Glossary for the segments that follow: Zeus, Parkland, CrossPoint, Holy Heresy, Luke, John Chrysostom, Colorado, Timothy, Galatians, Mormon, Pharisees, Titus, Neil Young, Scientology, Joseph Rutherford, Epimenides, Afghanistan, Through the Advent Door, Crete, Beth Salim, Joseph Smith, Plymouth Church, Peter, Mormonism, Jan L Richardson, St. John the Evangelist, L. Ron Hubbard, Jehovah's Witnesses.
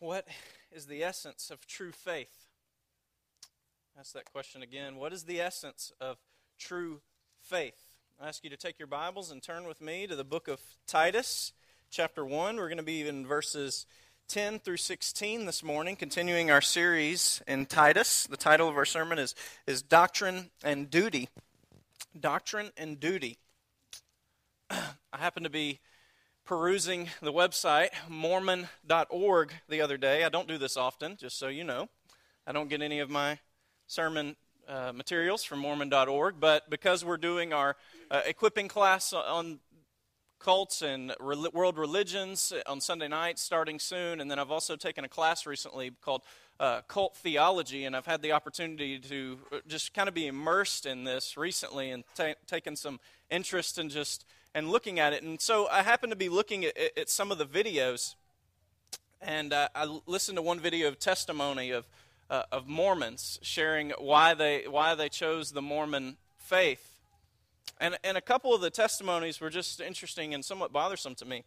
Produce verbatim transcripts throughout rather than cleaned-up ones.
What is the essence of true faith? Ask that question again. What is the essence of true faith? I ask you to take your Bibles and turn with me to the book of Titus, chapter one. We're going to be in verses ten through sixteen this morning, continuing our series in Titus. The title of our sermon is, is Doctrine and Duty. Doctrine and Duty. I happen to be perusing the website, mormon dot org, the other day. I don't do this often, just so you know. I don't get any of my sermon Uh, materials from mormon dot org, but because we're doing our uh, equipping class on cults and re- world religions on Sunday nights starting soon, and then I've also taken a class recently called uh, Cult Theology, and I've had the opportunity to just kind of be immersed in this recently and t- taken some interest in just and looking at it. And so I happen to be looking at, at some of the videos, and uh, I listened to one video of testimony of Uh, of Mormons sharing why they why they chose the Mormon faith, and and a couple of the testimonies were just interesting and somewhat bothersome to me.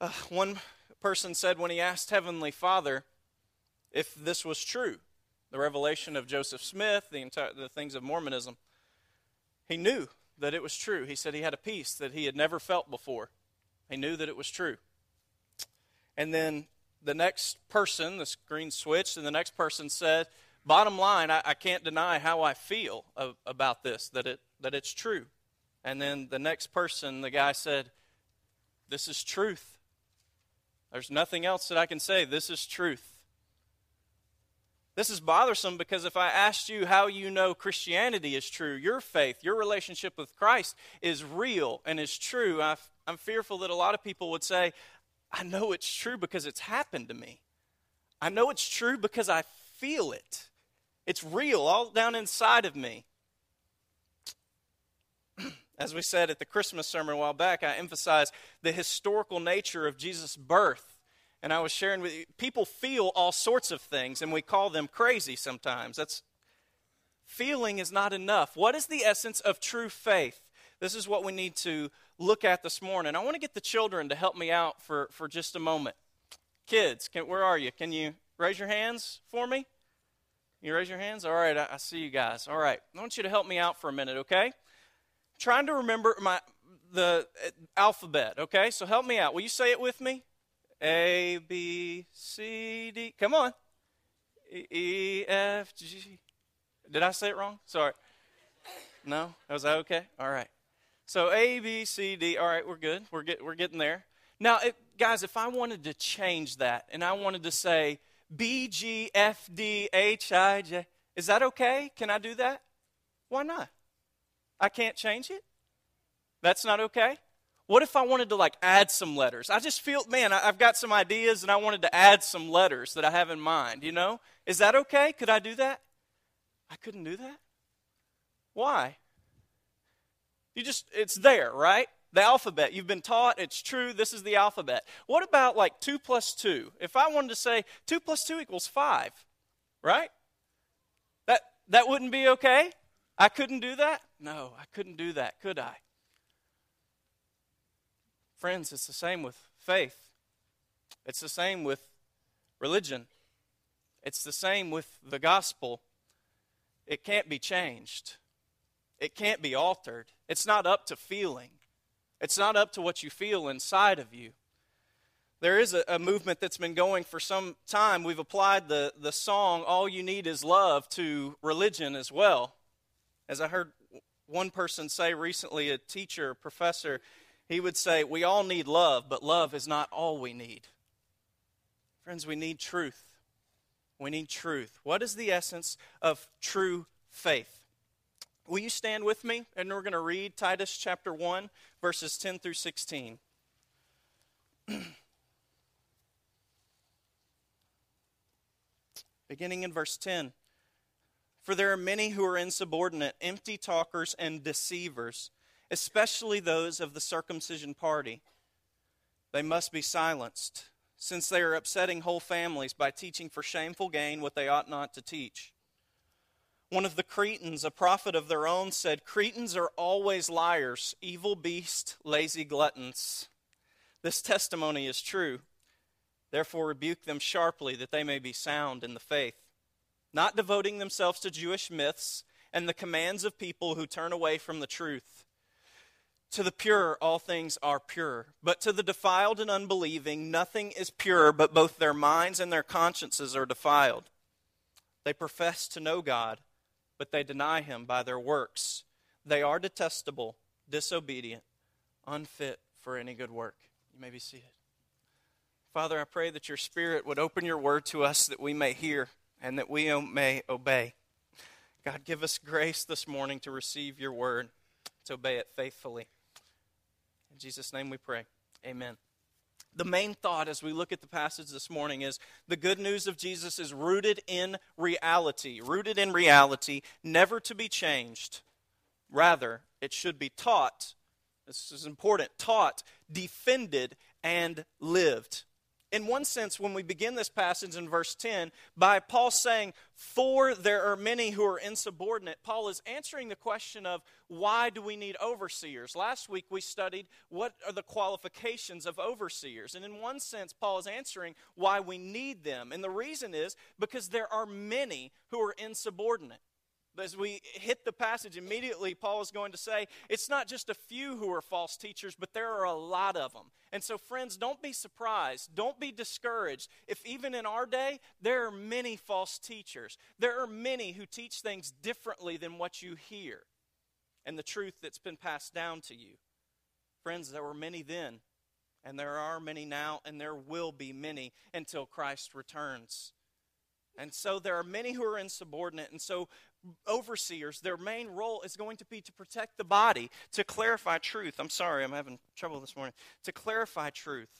Uh, one person said when he asked Heavenly Father if this was true, the revelation of Joseph Smith, the entire the things of Mormonism, he knew that it was true. He said he had a peace that he had never felt before. He knew that it was true, and then. The next person, the screen switched, and the next person said, bottom line, I, I can't deny how I feel of, about this, that it that it's true. And then the next person, the guy said, this is truth. There's nothing else that I can say. This is truth. This is bothersome because if I asked you how you know Christianity is true, your faith, your relationship with Christ is real and is true, I, I'm fearful that a lot of people would say, I know it's true because it's happened to me. I know it's true because I feel it. It's real all down inside of me. As we said at the Christmas sermon a while back, I emphasized the historical nature of Jesus' birth. And I was sharing with you, people feel all sorts of things, and we call them crazy sometimes. That's feeling is not enough. What is the essence of true faith? This is what we need to look at this morning. I want to get the children to help me out for, for just a moment. Kids, can, where are you? Can you raise your hands for me? You raise your hands? All right, I, I see you guys. All right, I want you to help me out for a minute, okay? I'm trying to remember my the uh, alphabet, okay? So help me out. Will you say it with me? A, B, C, D. Come on. E, F, G. Did I say it wrong? Sorry. No? Was I okay? All right. So A, B, C, D, all right, we're good. We're, get, we're getting there. Now, it, guys, if I wanted to change that and I wanted to say B, G, F, D, H, I, J, is that okay? Can I do that? Why not? I can't change it? That's not okay? What if I wanted to, like, add some letters? I just feel, man, I, I've got some ideas and I wanted to add some letters that I have in mind, you know? Is that okay? Could I do that? I couldn't do that. Why? You just, it's there, right? The alphabet. You've been taught, it's true, this is the alphabet. What about like two plus two? If I wanted to say two plus two equals five, right? That that wouldn't be okay? I couldn't do that? No, I couldn't do that, could I? Friends, it's the same with faith. It's the same with religion. It's the same with the gospel. It can't be changed. It can't be altered. It's not up to feeling. It's not up to what you feel inside of you. There is a, a movement that's been going for some time. We've applied the, the song, All You Need Is Love, to religion as well. As I heard one person say recently, a teacher, a professor, he would say, we all need love, but love is not all we need. Friends, we need truth. We need truth. What is the essence of true faith? Will you stand with me? And we're going to read Titus chapter one, verses ten through sixteen. Beginning in verse ten. For there are many who are insubordinate, empty talkers and deceivers, especially those of the circumcision party. They must be silenced, since they are upsetting whole families by teaching for shameful gain what they ought not to teach. One of the Cretans, a prophet of their own, said, Cretans are always liars, evil beasts, lazy gluttons. This testimony is true. Therefore rebuke them sharply, that they may be sound in the faith, not devoting themselves to Jewish myths and the commands of people who turn away from the truth. To the pure all things are pure, but to the defiled and unbelieving nothing is pure, but both their minds and their consciences are defiled. They profess to know God, but they deny him by their works. They are detestable, disobedient, unfit for any good work. You may be seated. Father, I pray that your Spirit would open your word to us, that we may hear and that we may obey. God, give us grace this morning to receive your word, to obey it faithfully. In Jesus' name we pray. Amen. The main thought as we look at the passage this morning is the good news of Jesus is rooted in reality, rooted in reality, never to be changed. Rather, it should be taught, this is important, taught, defended, and lived. In one sense, when we begin this passage in verse ten, by Paul saying, for there are many who are insubordinate, Paul is answering the question of why do we need overseers? Last week we studied what are the qualifications of overseers. And in one sense, Paul is answering why we need them. And the reason is because there are many who are insubordinate. As we hit the passage immediately, Paul is going to say, it's not just a few who are false teachers, but there are a lot of them. And so, friends, don't be surprised, don't be discouraged if even in our day, there are many false teachers. There are many who teach things differently than what you hear and the truth that's been passed down to you. Friends, there were many then, and there are many now, and there will be many until Christ returns. And so there are many who are insubordinate, and so overseers, their main role is going to be to protect the body, to clarify truth. I'm sorry, I'm having trouble this morning. To clarify truth.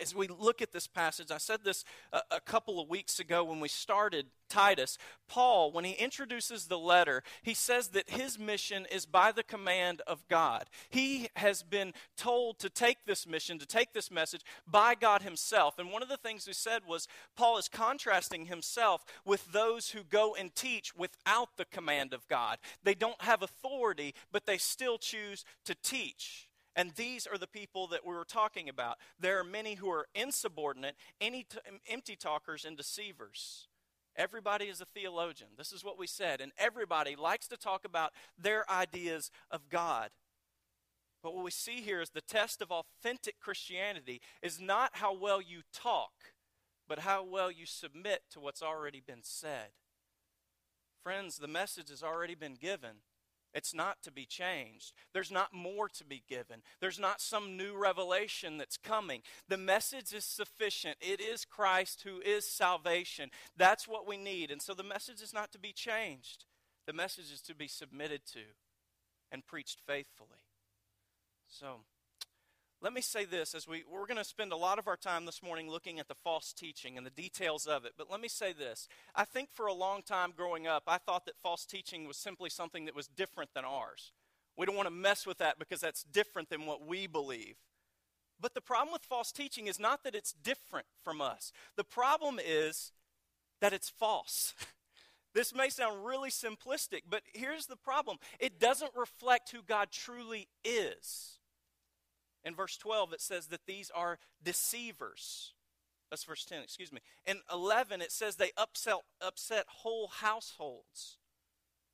As we look at this passage, I said this a, a couple of weeks ago when we started Titus. Paul, when he introduces the letter, he says that his mission is by the command of God. He has been told to take this mission, to take this message by God himself. And one of the things we said was Paul is contrasting himself with those who go and teach without the command of God. They don't have authority, but they still choose to teach. And these are the people that we were talking about. There are many who are insubordinate, empty talkers, and deceivers. Everybody is a theologian. This is what we said. And everybody likes to talk about their ideas of God. But what we see here is the test of authentic Christianity is not how well you talk, but how well you submit to what's already been said. Friends, the message has already been given. It's not to be changed. There's not more to be given. There's not some new revelation that's coming. The message is sufficient. It is Christ who is salvation. That's what we need. And so the message is not to be changed. The message is to be submitted to and preached faithfully. So let me say this, as we, we're going to spend a lot of our time this morning looking at the false teaching and the details of it, but let me say this. I think for a long time growing up, I thought that false teaching was simply something that was different than ours. We don't want to mess with that because that's different than what we believe. But the problem with false teaching is not that it's different from us. The problem is that it's false. This may sound really simplistic, but here's the problem. It doesn't reflect who God truly is. In verse twelve, it says that these are deceivers. That's verse ten, excuse me. In eleven, it says they upset, upset whole households.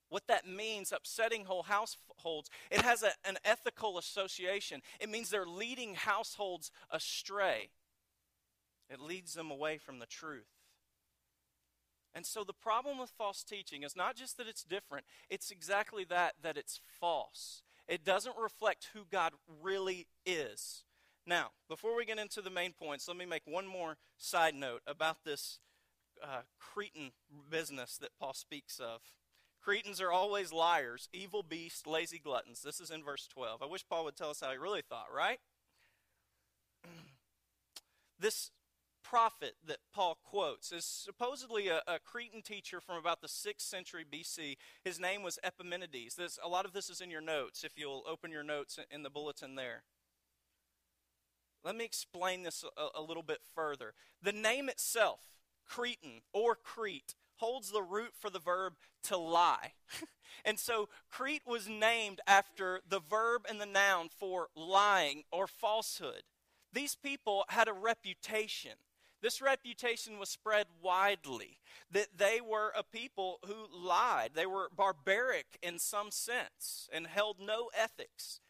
What that means, upsetting whole households, it has a, an ethical association. It means they're leading households astray. It leads them away from the truth. And so the problem with false teaching is not just that it's different, it's exactly that, that it's false. It doesn't reflect who God really is. Now, before we get into the main points, let me make one more side note about this uh, Cretan business that Paul speaks of. Cretans are always liars, evil beasts, lazy gluttons. This is in verse twelve. I wish Paul would tell us how he really thought, right? This prophet that Paul quotes is supposedly a, a Cretan teacher from about the sixth century B C. His name was Epimenides. This, a lot of this is in your notes, if you'll open your notes in the bulletin there. Let me explain this a, a little bit further. The name itself, Cretan or Crete, holds the root for the verb to lie. And so Crete was named after the verb and the noun for lying or falsehood. These people had a reputation. This reputation was spread widely, that they were a people who lied. They were barbaric in some sense and held no ethics.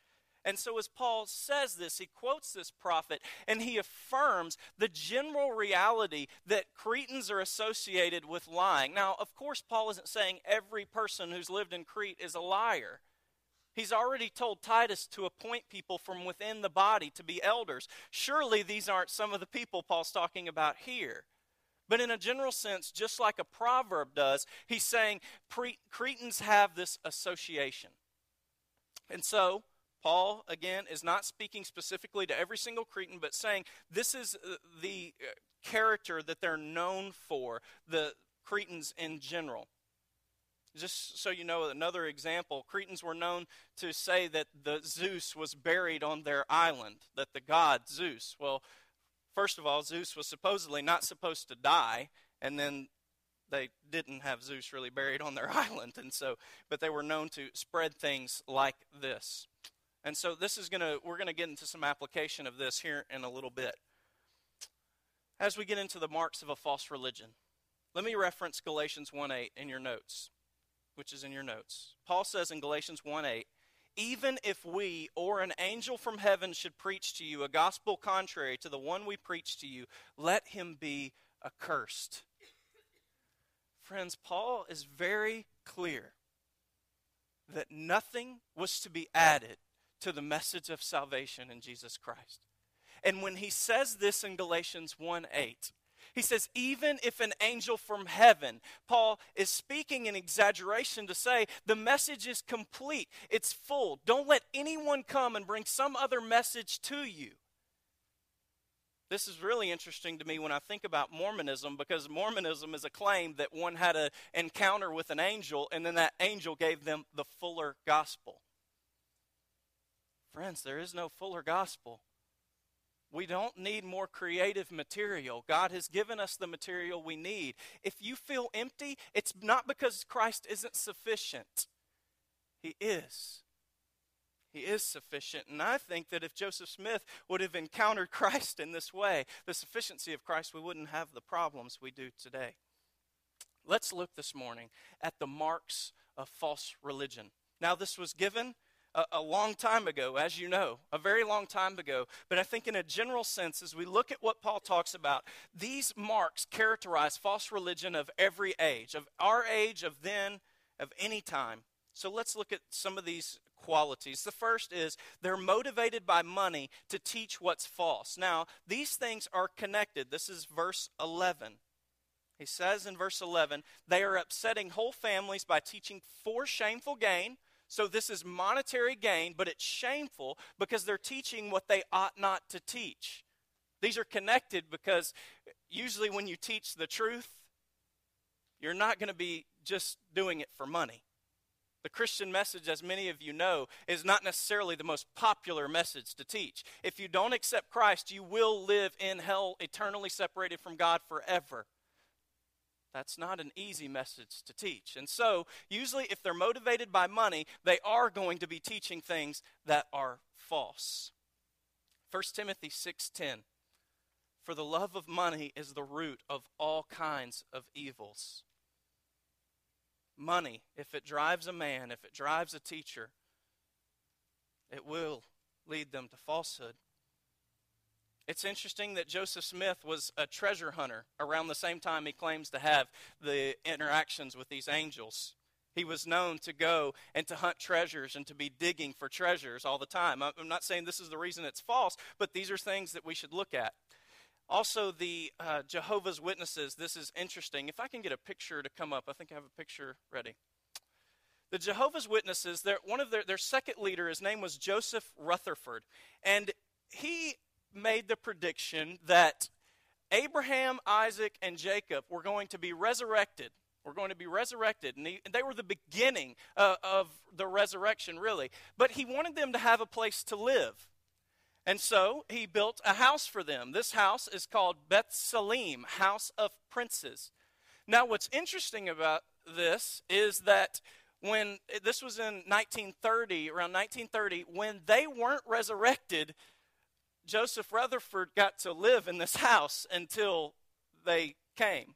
And so as Paul says this, he quotes this prophet, and he affirms the general reality that Cretans are associated with lying. Now, of course, Paul isn't saying every person who's lived in Crete is a liar. He's already told Titus to appoint people from within the body to be elders. Surely these aren't some of the people Paul's talking about here. But in a general sense, just like a proverb does, he's saying Cretans have this association. And so Paul, again, is not speaking specifically to every single Cretan, but saying this is the character that they're known for, the Cretans in general. Just so you know, another example, Cretans were known to say that the Zeus was buried on their island, that the god Zeus. Well, first of all, Zeus was supposedly not supposed to die, and then they didn't have Zeus really buried on their island. And so, but they were known to spread things like this. And so this is going to, we're going to get into some application of this here in a little bit. As we get into the marks of a false religion, let me reference Galatians one eight in your notes, which is in your notes. Paul says in Galatians one eight, even if we or an angel from heaven should preach to you a gospel contrary to the one we preach to you, let him be accursed. Friends, Paul is very clear that nothing was to be added to the message of salvation in Jesus Christ. And when he says this in Galatians one eight, he says, even if an angel from heaven, Paul is speaking in exaggeration to say the message is complete, it's full. Don't let anyone come and bring some other message to you. This is really interesting to me when I think about Mormonism, because Mormonism is a claim that one had an encounter with an angel, and then that angel gave them the fuller gospel. Friends, there is no fuller gospel. We don't need more creative material. God has given us the material we need. If you feel empty, it's not because Christ isn't sufficient. He is. He is sufficient. And I think that if Joseph Smith would have encountered Christ in this way, the sufficiency of Christ, we wouldn't have the problems we do today. Let's look this morning at the marks of false religion. Now, this was given a long time ago, as you know, a very long time ago. But I think in a general sense, as we look at what Paul talks about, these marks characterize false religion of every age, of our age, of then, of any time. So let's look at some of these qualities. The first is they're motivated by money to teach what's false. Now, these things are connected. This is verse eleven. He says in verse eleven, they are upsetting whole families by teaching for shameful gain. So this is monetary gain, but it's shameful because they're teaching what they ought not to teach. These are connected because usually when you teach the truth, you're not going to be just doing it for money. The Christian message, as many of you know, is not necessarily the most popular message to teach. If you don't accept Christ, you will live in hell, eternally separated from God forever. That's not an easy message to teach. And so, usually if they're motivated by money, they are going to be teaching things that are false. First Timothy six ten, for the love of money is the root of all kinds of evils. Money, if it drives a man, if it drives a teacher, it will lead them to falsehood. It's interesting that Joseph Smith was a treasure hunter around the same time he claims to have the interactions with these angels. He was known to go and to hunt treasures and to be digging for treasures all the time. I'm not saying this is the reason it's false, but these are things that we should look at. Also, the uh, Jehovah's Witnesses, this is interesting. If I can get a picture to come up, I think I have a picture ready. The Jehovah's Witnesses, their, one of their, their second leader, his name was Joseph Rutherford, and he made the prediction that Abraham, Isaac, and Jacob were going to be resurrected. We're going to be resurrected. And, he, and they were the beginning uh, of the resurrection, really. But he wanted them to have a place to live. And so he built a house for them. This house is called Beth Salim, House of Princes. Now, what's interesting about this is that when this was in nineteen thirty, around nineteen thirty, when they weren't resurrected, Joseph Rutherford got to live in this house until they came.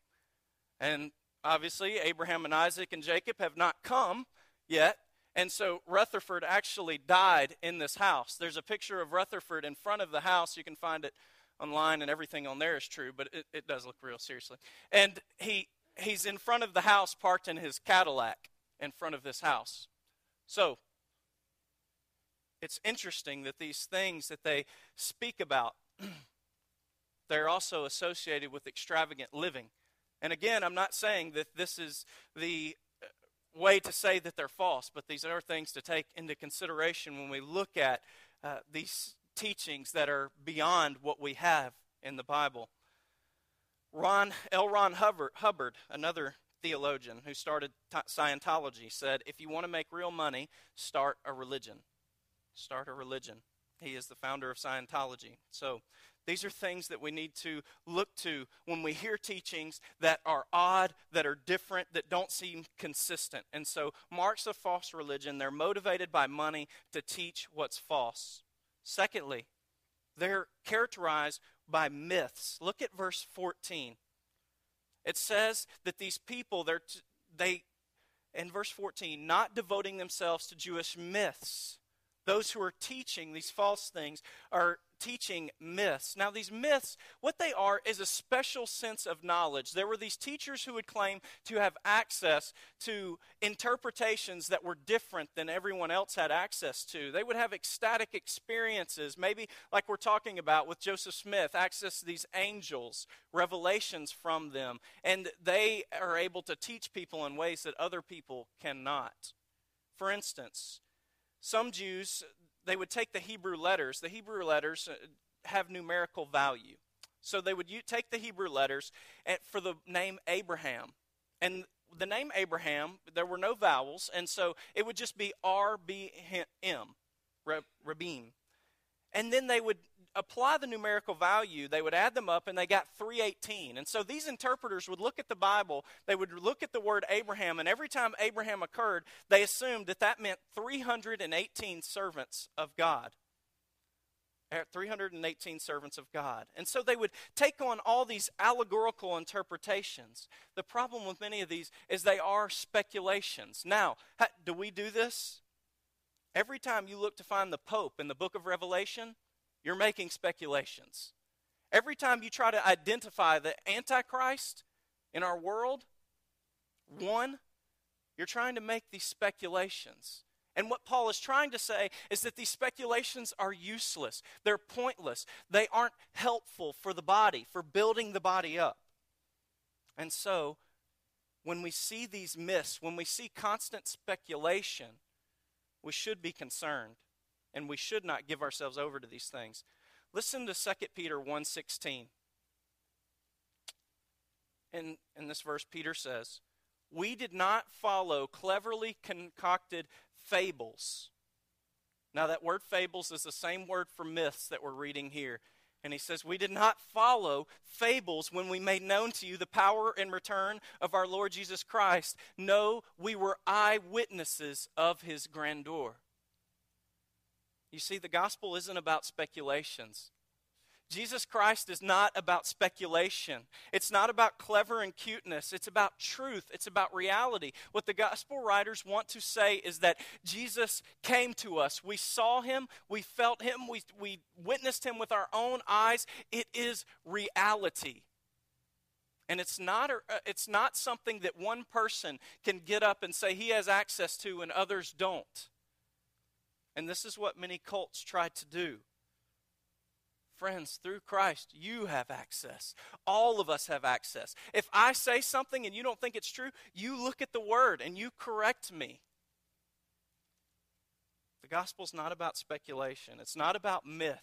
And obviously, Abraham and Isaac and Jacob have not come yet. And so Rutherford actually died in this house. There's a picture of Rutherford in front of the house. You can find it online, and everything on there is true, but it, it does look real, seriously. And he he's in front of the house, parked in his Cadillac in front of this house. So it's interesting that these things that they speak about, they're also associated with extravagant living. And again, I'm not saying that this is the way to say that they're false, but these are things to take into consideration when we look at uh, these teachings that are beyond what we have in the Bible. Ron, L. Ron Hubbard, Hubbard, another theologian who started Scientology, said, if you want to make real money, start a religion. Start a religion. He is the founder of Scientology. So these are things that we need to look to when we hear teachings that are odd, that are different, that don't seem consistent. And so marks of false religion, they're motivated by money to teach what's false. Secondly, they're characterized by myths. Look at verse fourteen. It says that these people, they're t- they, in verse fourteen, not devoting themselves to Jewish myths. Those who are teaching these false things are teaching myths. Now, these myths, what they are is a special sense of knowledge. There were these teachers who would claim to have access to interpretations that were different than everyone else had access to. They would have ecstatic experiences, maybe like we're talking about with Joseph Smith, access to these angels, revelations from them, and they are able to teach people in ways that other people cannot. For instance, some Jews, they would take the Hebrew letters. The Hebrew letters have numerical value. So they would take the Hebrew letters for the name Abraham. And the name Abraham, there were no vowels, and so it would just be R B M, Rabim. And then they would apply the numerical value, they would add them up, and they got three eighteen. And so these interpreters would look at the Bible, they would look at the word Abraham, and every time Abraham occurred, they assumed that that meant three hundred eighteen servants of God. three hundred eighteen servants of God. And so they would take on all these allegorical interpretations. The problem with many of these is they are speculations. Now, do we do this? Every time you look to find the Pope in the book of Revelation, you're making speculations. Every time you try to identify the Antichrist in our world, one, you're trying to make these speculations. And what Paul is trying to say is that these speculations are useless. They're pointless. They aren't helpful for the body, for building the body up. And so, when we see these myths, when we see constant speculation, we should be concerned. And we should not give ourselves over to these things. Listen to Second Peter one sixteen. In, in this verse, Peter says, we did not follow cleverly concocted fables. Now that word fables is the same word for myths that we're reading here. And he says, we did not follow fables when we made known to you the power and return of our Lord Jesus Christ. No, we were eyewitnesses of his grandeur. You see, the gospel isn't about speculations. Jesus Christ is not about speculation. It's not about clever and cuteness. It's about truth. It's about reality. What the gospel writers want to say is that Jesus came to us. We saw him. We felt him. We, we witnessed him with our own eyes. It is reality. And it's not, it's not something that one person can get up and say he has access to and others don't. And this is what many cults try to do. Friends, through Christ, you have access. All of us have access. If I say something and you don't think it's true, you look at the word and you correct me. The gospel's not about speculation. It's not about myth.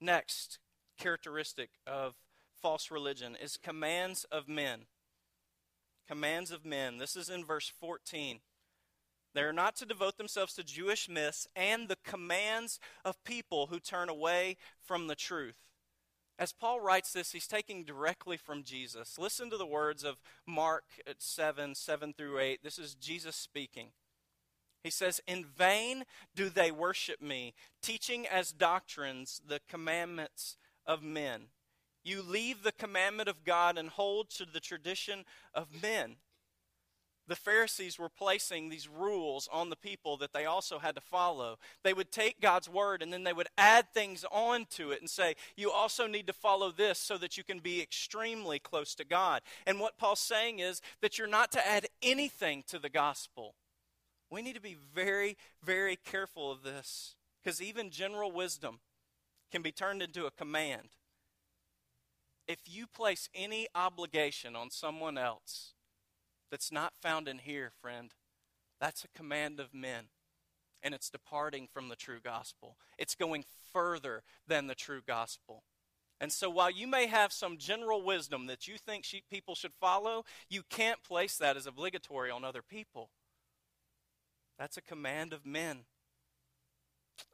Next characteristic of false religion is commands of men. Commands of men. This is in verse fourteen. They are not to devote themselves to Jewish myths and the commands of people who turn away from the truth. As Paul writes this, he's taking directly from Jesus. Listen to the words of Mark seven, seven through eight. This is Jesus speaking. He says, in vain do they worship me, teaching as doctrines the commandments of men. You leave the commandment of God and hold to the tradition of men. The Pharisees were placing these rules on the people that they also had to follow. They would take God's word and then they would add things on to it and say, you also need to follow this so that you can be extremely close to God. And what Paul's saying is that you're not to add anything to the gospel. We need to be very, very careful of this, because even general wisdom can be turned into a command. If you place any obligation on someone else that's not found in here, friend, that's a command of men, and it's departing from the true gospel. It's going further than the true gospel. And so while you may have some general wisdom that you think she, people should follow, you can't place that as obligatory on other people. That's a command of men.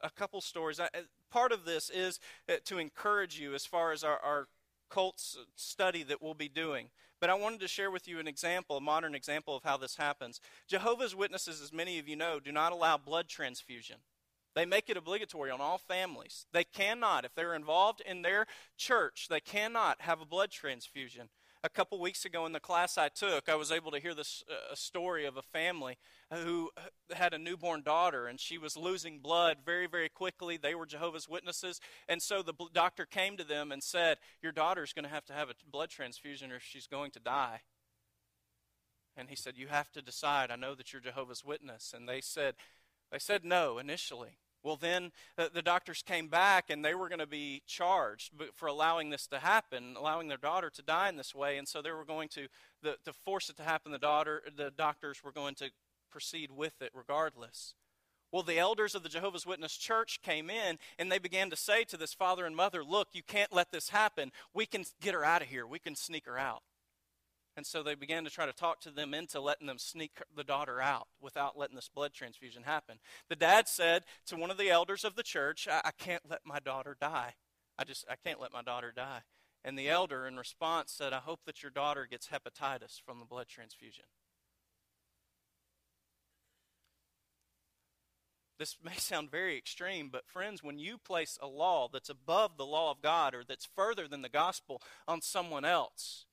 A couple stories. I, part of this is to encourage you as far as our, our cults study that we'll be doing. But I wanted to share with you an example, a modern example of how this happens. Jehovah's Witnesses, as many of you know, do not allow blood transfusion. They make it obligatory on all families. They cannot, if they're involved in their church, they cannot have a blood transfusion. A couple weeks ago in the class I took, I was able to hear this uh, story of a family who had a newborn daughter, and she was losing blood very, very quickly. They were Jehovah's Witnesses, and so the doctor came to them and said, your daughter's going to have to have a blood transfusion or she's going to die. And he said, you have to decide. I know that you're Jehovah's Witness. And they said, they said no initially. Well, then uh, the doctors came back, and they were going to be charged for allowing this to happen, allowing their daughter to die in this way. And so they were going to, the, to force it to happen. The daughter, the doctors were going to proceed with it regardless. Well, the elders of the Jehovah's Witness church came in, and they began to say to this father and mother, look, you can't let this happen. We can get her out of here. We can sneak her out. And so they began to try to talk to them into letting them sneak the daughter out without letting this blood transfusion happen. The dad said to one of the elders of the church, I, I can't let my daughter die. I just, I can't let my daughter die. And the elder in response said, I hope that your daughter gets hepatitis from the blood transfusion. This may sound very extreme, but friends, when you place a law that's above the law of God or that's further than the gospel on someone else,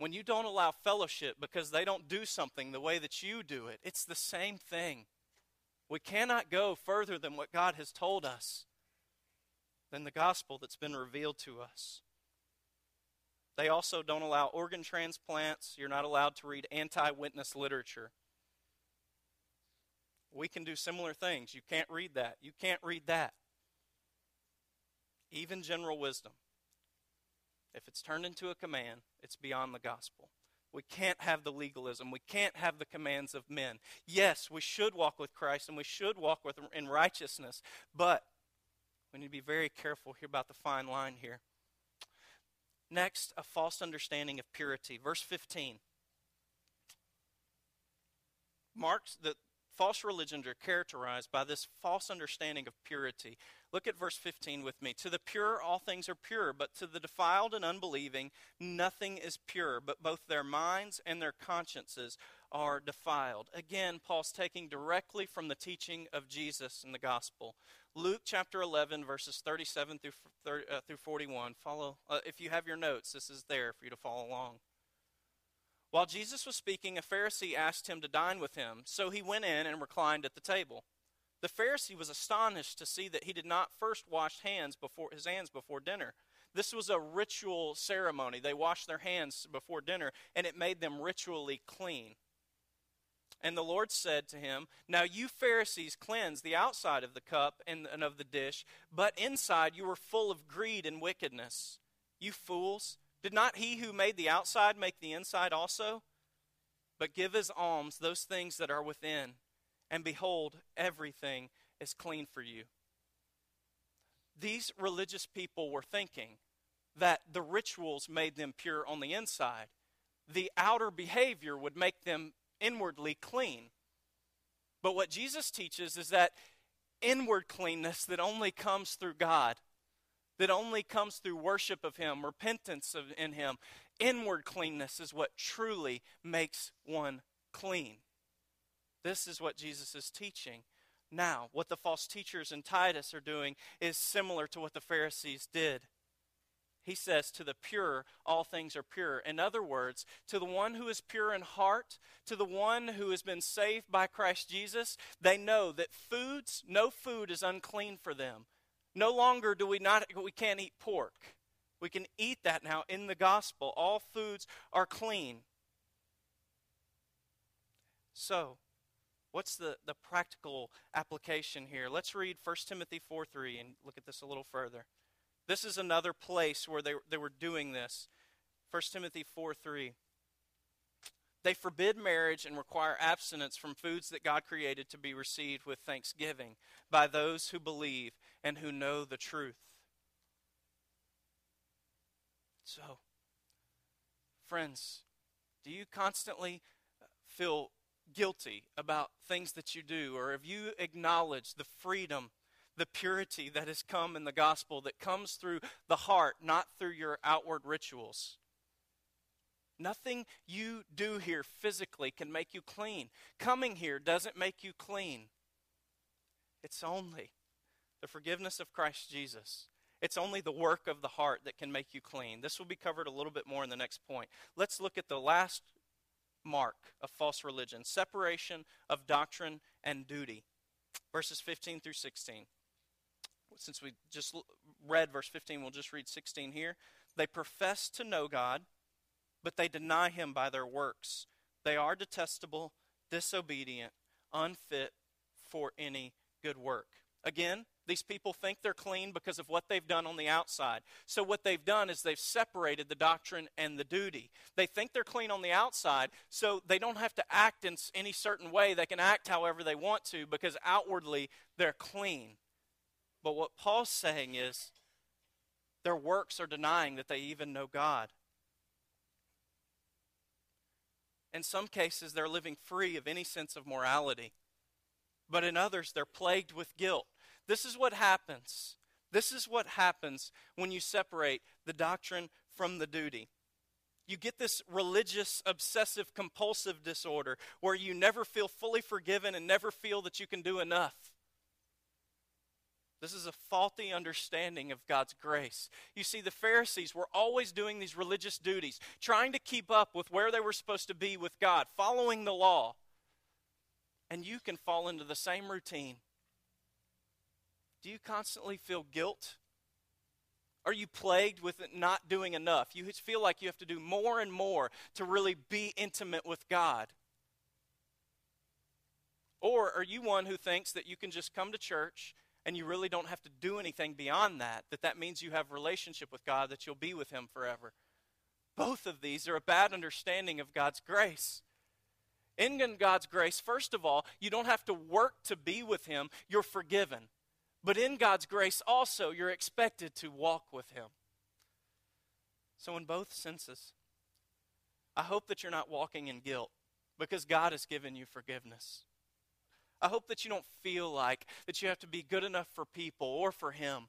when you don't allow fellowship because they don't do something the way that you do it, it's the same thing. We cannot go further than what God has told us, than the gospel that's been revealed to us. They also don't allow organ transplants. You're not allowed to read anti-witness literature. We can do similar things. You can't read that. You can't read that. Even general wisdom, if it's turned into a command, it's beyond the gospel. We can't have the legalism. We can't have the commands of men. Yes, we should walk with Christ, and we should walk with in righteousness, but we need to be very careful here about the fine line here. Next, a false understanding of purity. Verse fifteen. Marks that false religions are characterized by this false understanding of purity. Look at verse fifteen with me. To the pure, all things are pure, but to the defiled and unbelieving, nothing is pure, but both their minds and their consciences are defiled. Again, Paul's taking directly from the teaching of Jesus in the gospel. Luke chapter eleven, verses thirty-seven through, uh, through forty-one. Follow, uh, if you have your notes, this is there for you to follow along. While Jesus was speaking, a Pharisee asked him to dine with him, so he went in and reclined at the table. The Pharisee was astonished to see that he did not first wash hands before his hands before dinner. This was a ritual ceremony. They washed their hands before dinner, and it made them ritually clean. And the Lord said to him, now you Pharisees cleanse the outside of the cup and, and of the dish, but inside you are full of greed and wickedness. You fools, did not he who made the outside make the inside also? But give as alms those things that are within, and behold, everything is clean for you. These religious people were thinking that the rituals made them pure on the inside. The outer behavior would make them inwardly clean. But what Jesus teaches is that inward cleanness that only comes through God, that only comes through worship of Him, repentance of, in Him. Inward cleanness is what truly makes one clean. This is what Jesus is teaching. Now, what the false teachers in Titus are doing is similar to what the Pharisees did. He says, to the pure, all things are pure. In other words, to the one who is pure in heart, to the one who has been saved by Christ Jesus, they know that foods, no food is unclean for them. No longer do we not, we can't eat pork. We can eat that now in the gospel. All foods are clean. So, what's the, the practical application here? Let's read First Timothy four three and look at this a little further. This is another place where they, they were doing this. First Timothy four three. They forbid marriage and require abstinence from foods that God created to be received with thanksgiving by those who believe and who know the truth. So, friends, do you constantly feel guilty about things that you do? Or have you acknowledged the freedom, the purity that has come in the gospel, that comes through the heart, not through your outward rituals? Nothing you do here physically can make you clean. Coming here doesn't make you clean. It's only the forgiveness of Christ Jesus. It's only the work of the heart that can make you clean. This will be covered a little bit more in the next point. Let's look at the last mark of false religion: separation of doctrine and duty. Verses fifteen through sixteen. Since we just read verse fifteen, we'll just read sixteen here. They profess to know God, but they deny him by their works. They are detestable, disobedient, unfit for any good work. Again, these people think they're clean because of what they've done on the outside. So what they've done is they've separated the doctrine and the duty. They think they're clean on the outside, so they don't have to act in any certain way. They can act however they want to because outwardly they're clean. But what Paul's saying is their works are denying that they even know God. In some cases, they're living free of any sense of morality. But in others, they're plagued with guilt. This is what happens. This is what happens when you separate the doctrine from the duty. You get this religious, obsessive, compulsive disorder where you never feel fully forgiven and never feel that you can do enough. This is a faulty understanding of God's grace. You see, the Pharisees were always doing these religious duties, trying to keep up with where they were supposed to be with God, following the law. And you can fall into the same routine. Do you constantly feel guilt? Are you plagued with it not doing enough? You feel like you have to do more and more to really be intimate with God. Or are you one who thinks that you can just come to church and you really don't have to do anything beyond that, that that means you have a relationship with God, that you'll be with him forever? Both of these are a bad understanding of God's grace. In God's grace, first of all, you don't have to work to be with him. You're forgiven. But in God's grace also, you're expected to walk with him. So in both senses, I hope that you're not walking in guilt because God has given you forgiveness. I hope that you don't feel like that you have to be good enough for people or for him,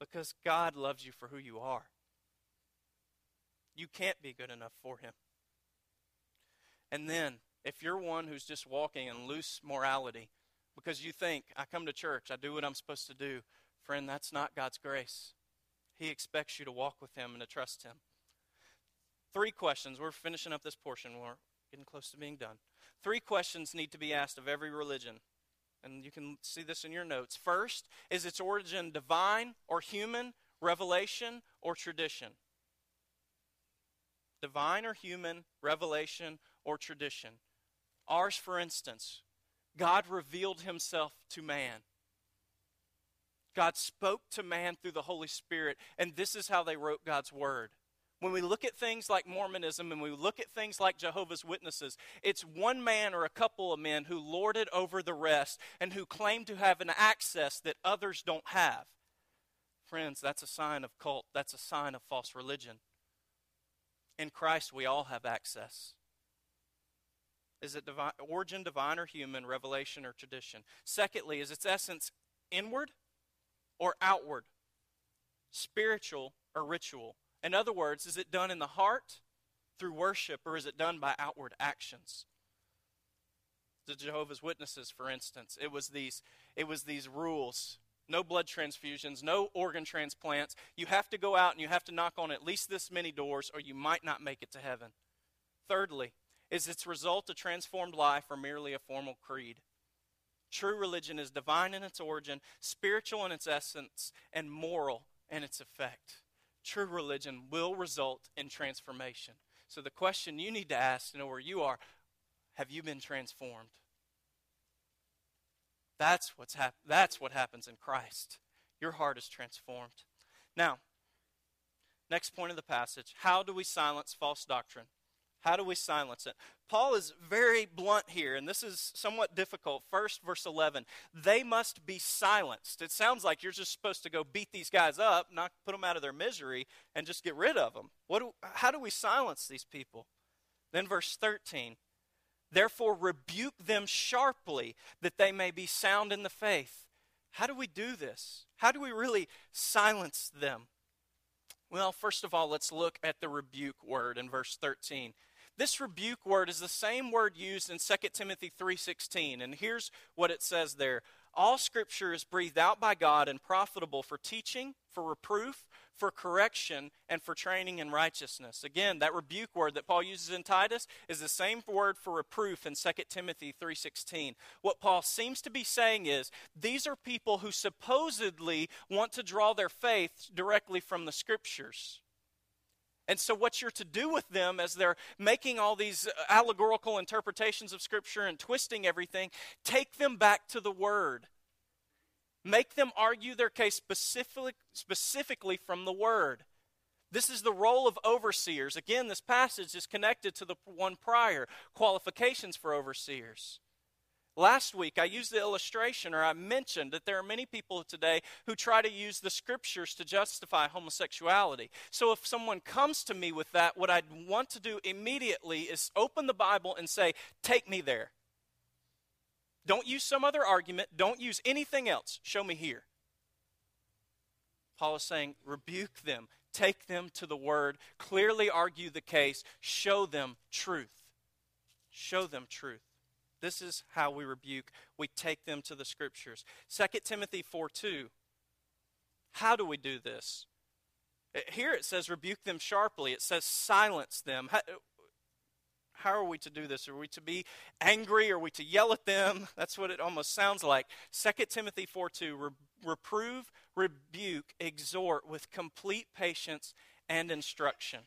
because God loves you for who you are. You can't be good enough for him. And then, if you're one who's just walking in loose morality because you think, I come to church, I do what I'm supposed to do, friend, that's not God's grace. He expects you to walk with him and to trust him. Three questions. We're finishing up this portion. We're getting close to being done. Three questions need to be asked of every religion, and you can see this in your notes. First, is its origin divine or human, revelation or tradition? Divine or human, revelation or tradition? Ours, for instance, God revealed himself to man. God spoke to man through the Holy Spirit, and this is how they wrote God's word. When we look at things like Mormonism and we look at things like Jehovah's Witnesses, it's one man or a couple of men who lorded over the rest and who claim to have an access that others don't have. Friends, that's a sign of cult. That's a sign of false religion. In Christ, we all have access. Is it divine, origin divine or human, revelation or tradition? Secondly, is its essence inward or outward, spiritual or ritual? In other words, is it done in the heart through worship, or is it done by outward actions? the Jehovah's Witnesses, for instance. It was these, it was these rules. No blood transfusions, no organ transplants. You have to go out and you have to knock on at least this many doors or you might not make it to heaven. Thirdly, is its result a transformed life or merely a formal creed? True religion is divine in its origin, spiritual in its essence, and moral in its effect. True religion will result in transformation. So the question you need to ask to know where you are, have you been transformed? That's what's hap- that's what happens in Christ. Your heart is transformed. Now, next point of the passage, how do we silence false doctrine? How do we silence it? Paul is very blunt here, and this is somewhat difficult. First, verse eleven, they must be silenced. It sounds like you're just supposed to go beat these guys up, not put them out of their misery, and just get rid of them. What do, how do we silence these people? Then verse thirteen, therefore rebuke them sharply that they may be sound in the faith. How do we do this? How do we really silence them? Well, first of all, let's look at the rebuke word in verse thirteen. This rebuke word is the same word used in Second Timothy three sixteen, and here's what it says there. All Scripture is breathed out by God and profitable for teaching, for reproof, for correction, and for training in righteousness. Again, that rebuke word that Paul uses in Titus is the same word for reproof in Second Timothy three sixteen. What Paul seems to be saying is, these are people who supposedly want to draw their faith directly from the Scriptures. And so what you're to do with them as they're making all these allegorical interpretations of Scripture and twisting everything, take them back to the Word. Make them argue their case specific, specifically from the Word. This is the role of overseers. Again, this passage is connected to the one prior, qualifications for overseers. Last week, I used the illustration, or I mentioned that there are many people today who try to use the Scriptures to justify homosexuality. So if someone comes to me with that, what I'd want to do immediately is open the Bible and say, take me there. Don't use some other argument. Don't use anything else. Show me here. Paul is saying, rebuke them. Take them to the Word. Clearly argue the case. Show them truth. Show them truth. This is how we rebuke. We take them to the Scriptures. Second Timothy four two. How do we do this? Here it says rebuke them sharply. It says silence them. How, how are we to do this? Are we to be angry? Are we to yell at them? That's what it almost sounds like. Second Timothy four two. Re- reprove, rebuke, exhort with complete patience and instruction.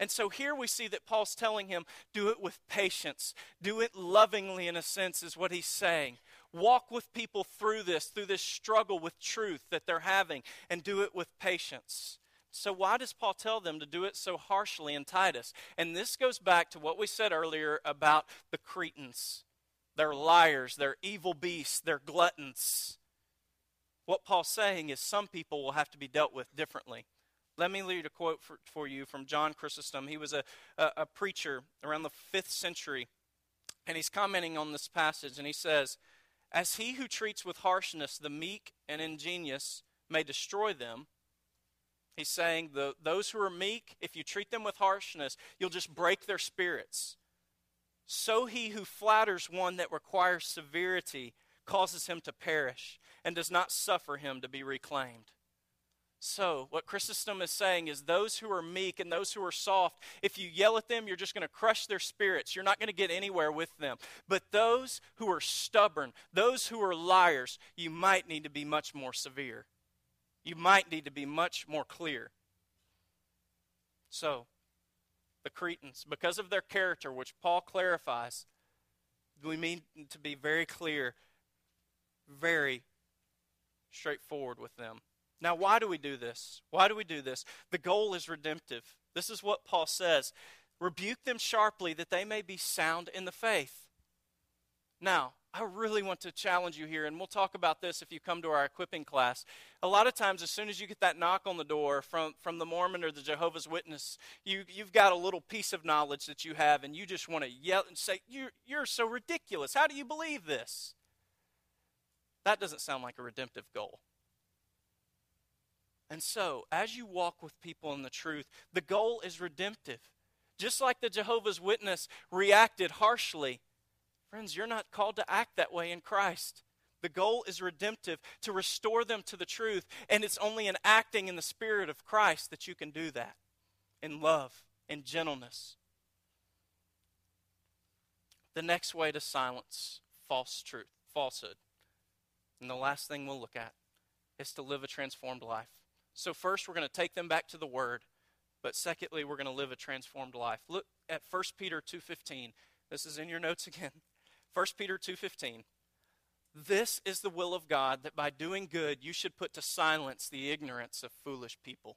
And so here we see that Paul's telling him, do it with patience. Do it lovingly, in a sense, is what he's saying. Walk with people through this, through this struggle with truth that they're having, and do it with patience. So why does Paul tell them to do it so harshly in Titus? And this goes back to what we said earlier about the Cretans. They're liars, they're evil beasts, they're gluttons. What Paul's saying is some people will have to be dealt with differently. Let me read a quote for, for you from John Chrysostom. He was a, a, a preacher around the fifth century, and he's commenting on this passage, and he says, as he who treats with harshness the meek and ingenious may destroy them, he's saying the, those who are meek, if you treat them with harshness, you'll just break their spirits. So he who flatters one that requires severity causes him to perish and does not suffer him to be reclaimed. So, what Chrysostom is saying is those who are meek and those who are soft, if you yell at them, you're just going to crush their spirits. You're not going to get anywhere with them. But those who are stubborn, those who are liars, you might need to be much more severe. You might need to be much more clear. So, the Cretans, because of their character, which Paul clarifies, we mean to be very clear, very straightforward with them. Now, why do we do this? Why do we do this? The goal is redemptive. This is what Paul says. Rebuke them sharply that they may be sound in the faith. Now, I really want to challenge you here, and we'll talk about this if you come to our equipping class. A lot of times, as soon as you get that knock on the door from, from the Mormon or the Jehovah's Witness, you, you've got a little piece of knowledge that you have, and you just want to yell and say, you're, you're so ridiculous. How do you believe this? That doesn't sound like a redemptive goal. And so, as you walk with people in the truth, the goal is redemptive. Just like the Jehovah's Witness reacted harshly, Friends, you're not called to act that way in Christ. The goal is redemptive, to restore them to the truth, and it's only in acting in the Spirit of Christ that you can do that, in love, in gentleness. The next way to silence false truth, falsehood, and the last thing we'll look at, is to live a transformed life. So first, we're going to take them back to the Word, but secondly, we're going to live a transformed life. Look at First Peter two fifteen. This is in your notes again. First Peter two fifteen. This is the will of God, that by doing good you should put to silence the ignorance of foolish people.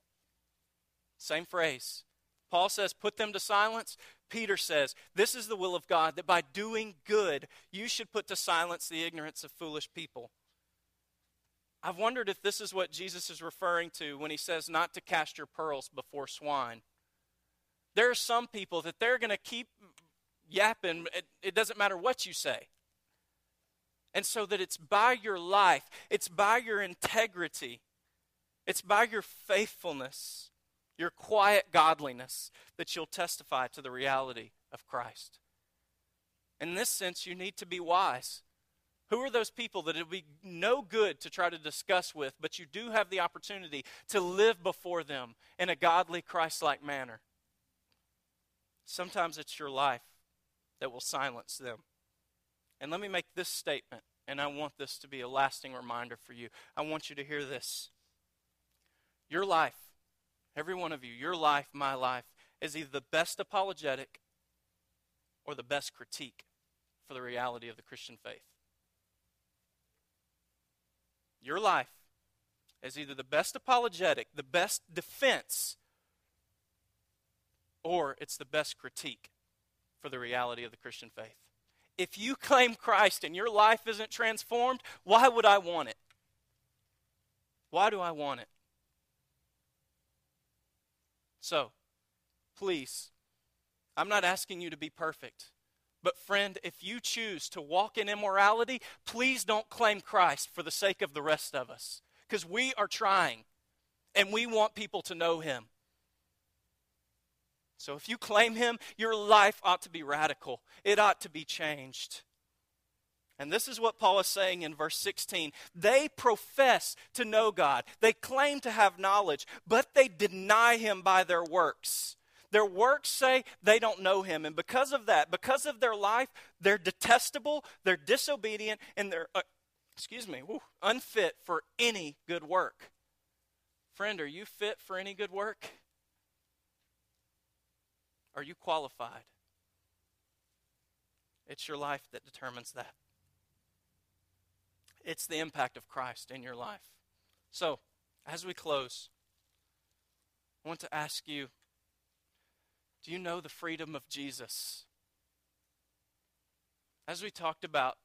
Same phrase. Paul says, put them to silence. Peter says, this is the will of God, that by doing good you should put to silence the ignorance of foolish people. I've wondered if this is what Jesus is referring to when he says not to cast your pearls before swine. There are some people that they're going to keep yapping. It, it doesn't matter what you say. And so that it's by your life, it's by your integrity, it's by your faithfulness, your quiet godliness, that you'll testify to the reality of Christ. In this sense, you need to be wise. Who are those people that it would be no good to try to discuss with, but you do have the opportunity to live before them in a godly, Christ-like manner? Sometimes it's your life that will silence them. And let me make this statement, and I want this to be a lasting reminder for you. I want you to hear this. Your life, every one of you, your life, my life, is either the best apologetic or the best critique for the reality of the Christian faith. Your life is either the best apologetic, the best defense, or it's the best critique for the reality of the Christian faith. If you claim Christ and your life isn't transformed, why would I want it? Why do I want it? So, please, I'm not asking you to be perfect. But friend, if you choose to walk in immorality, please don't claim Christ for the sake of the rest of us. Because we are trying, and we want people to know him. So if you claim him, your life ought to be radical. It ought to be changed. And this is what Paul is saying in verse sixteen. They profess to know God. They claim to have knowledge, but they deny him by their works. Their works say they don't know him. And because of that, because of their life, they're detestable, they're disobedient, and they're, uh, excuse me, woo, unfit for any good work. Friend, are you fit for any good work? Are you qualified? It's your life that determines that. It's the impact of Christ in your life. So, as we close, I want to ask you, do you know the freedom of Jesus? As we talked about,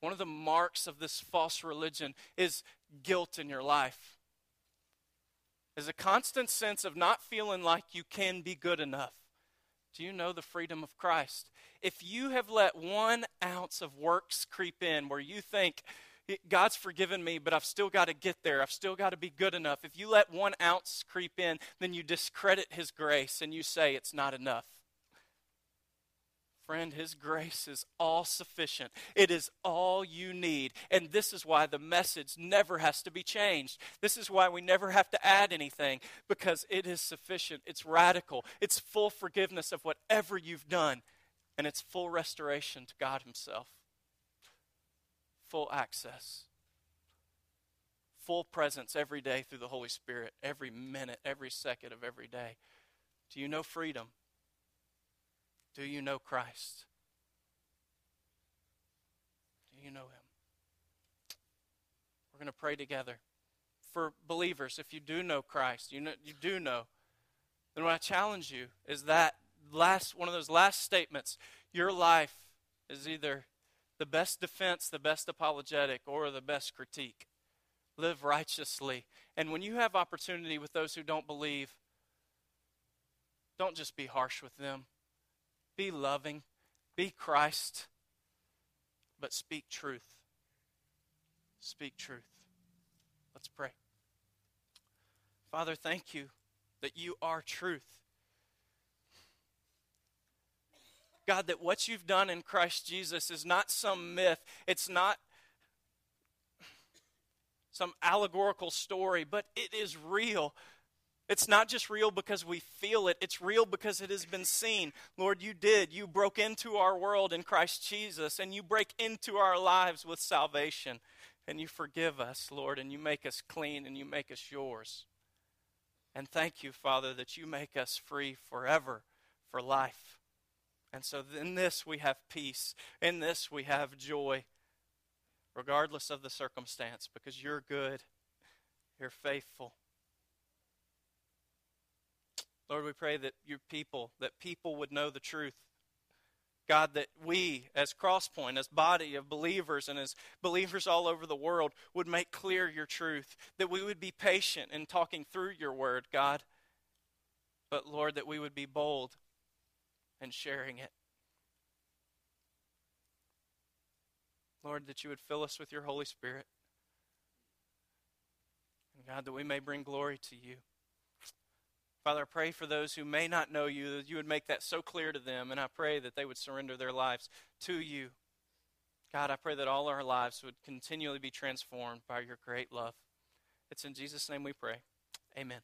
one of the marks of this false religion is guilt in your life. There's a constant sense of not feeling like you can be good enough. Do you know the freedom of Christ? If you have let one ounce of works creep in where you think, God's forgiven me, but I've still got to get there, I've still got to be good enough. If you let one ounce creep in, then you discredit his grace and you say it's not enough. Friend, his grace is all sufficient. It is all you need. And this is why the message never has to be changed. This is why we never have to add anything, because it is sufficient. It's radical. It's full forgiveness of whatever you've done. And it's full restoration to God himself. Full access. Full presence every day through the Holy Spirit. Every minute, every second of every day. Do you know freedom? Do you know Christ? Do you know him? We're going to pray together. For believers, if you do know Christ, you know, you do know, then what I challenge you is that last one of those last statements. Your life is either the best defense, the best apologetic, or the best critique. Live righteously. And when you have opportunity with those who don't believe, don't just be harsh with them. Be loving, be Christ, but speak truth. Speak truth. Let's pray. Father, thank you that you are truth. God, that what you've done in Christ Jesus is not some myth. It's not some allegorical story, but it is real. It's not just real because we feel it. It's real because it has been seen. Lord, you did. You broke into our world in Christ Jesus, and you break into our lives with salvation. And you forgive us, Lord, and you make us clean, and you make us yours. And thank you, Father, that you make us free forever for life. And so in this we have peace. In this we have joy, regardless of the circumstance, because you're good, you're faithful. Lord, we pray that your people, that people would know the truth. God, that we as CrossPoint, as body of believers and as believers all over the world would make clear your truth, that we would be patient in talking through your word, God. But Lord, that we would be bold in sharing it. Lord, that you would fill us with your Holy Spirit. And God, that we may bring glory to you. Father, I pray for those who may not know you, that you would make that so clear to them, and I pray that they would surrender their lives to you. God, I pray that all our lives would continually be transformed by your great love. It's in Jesus' name we pray. Amen.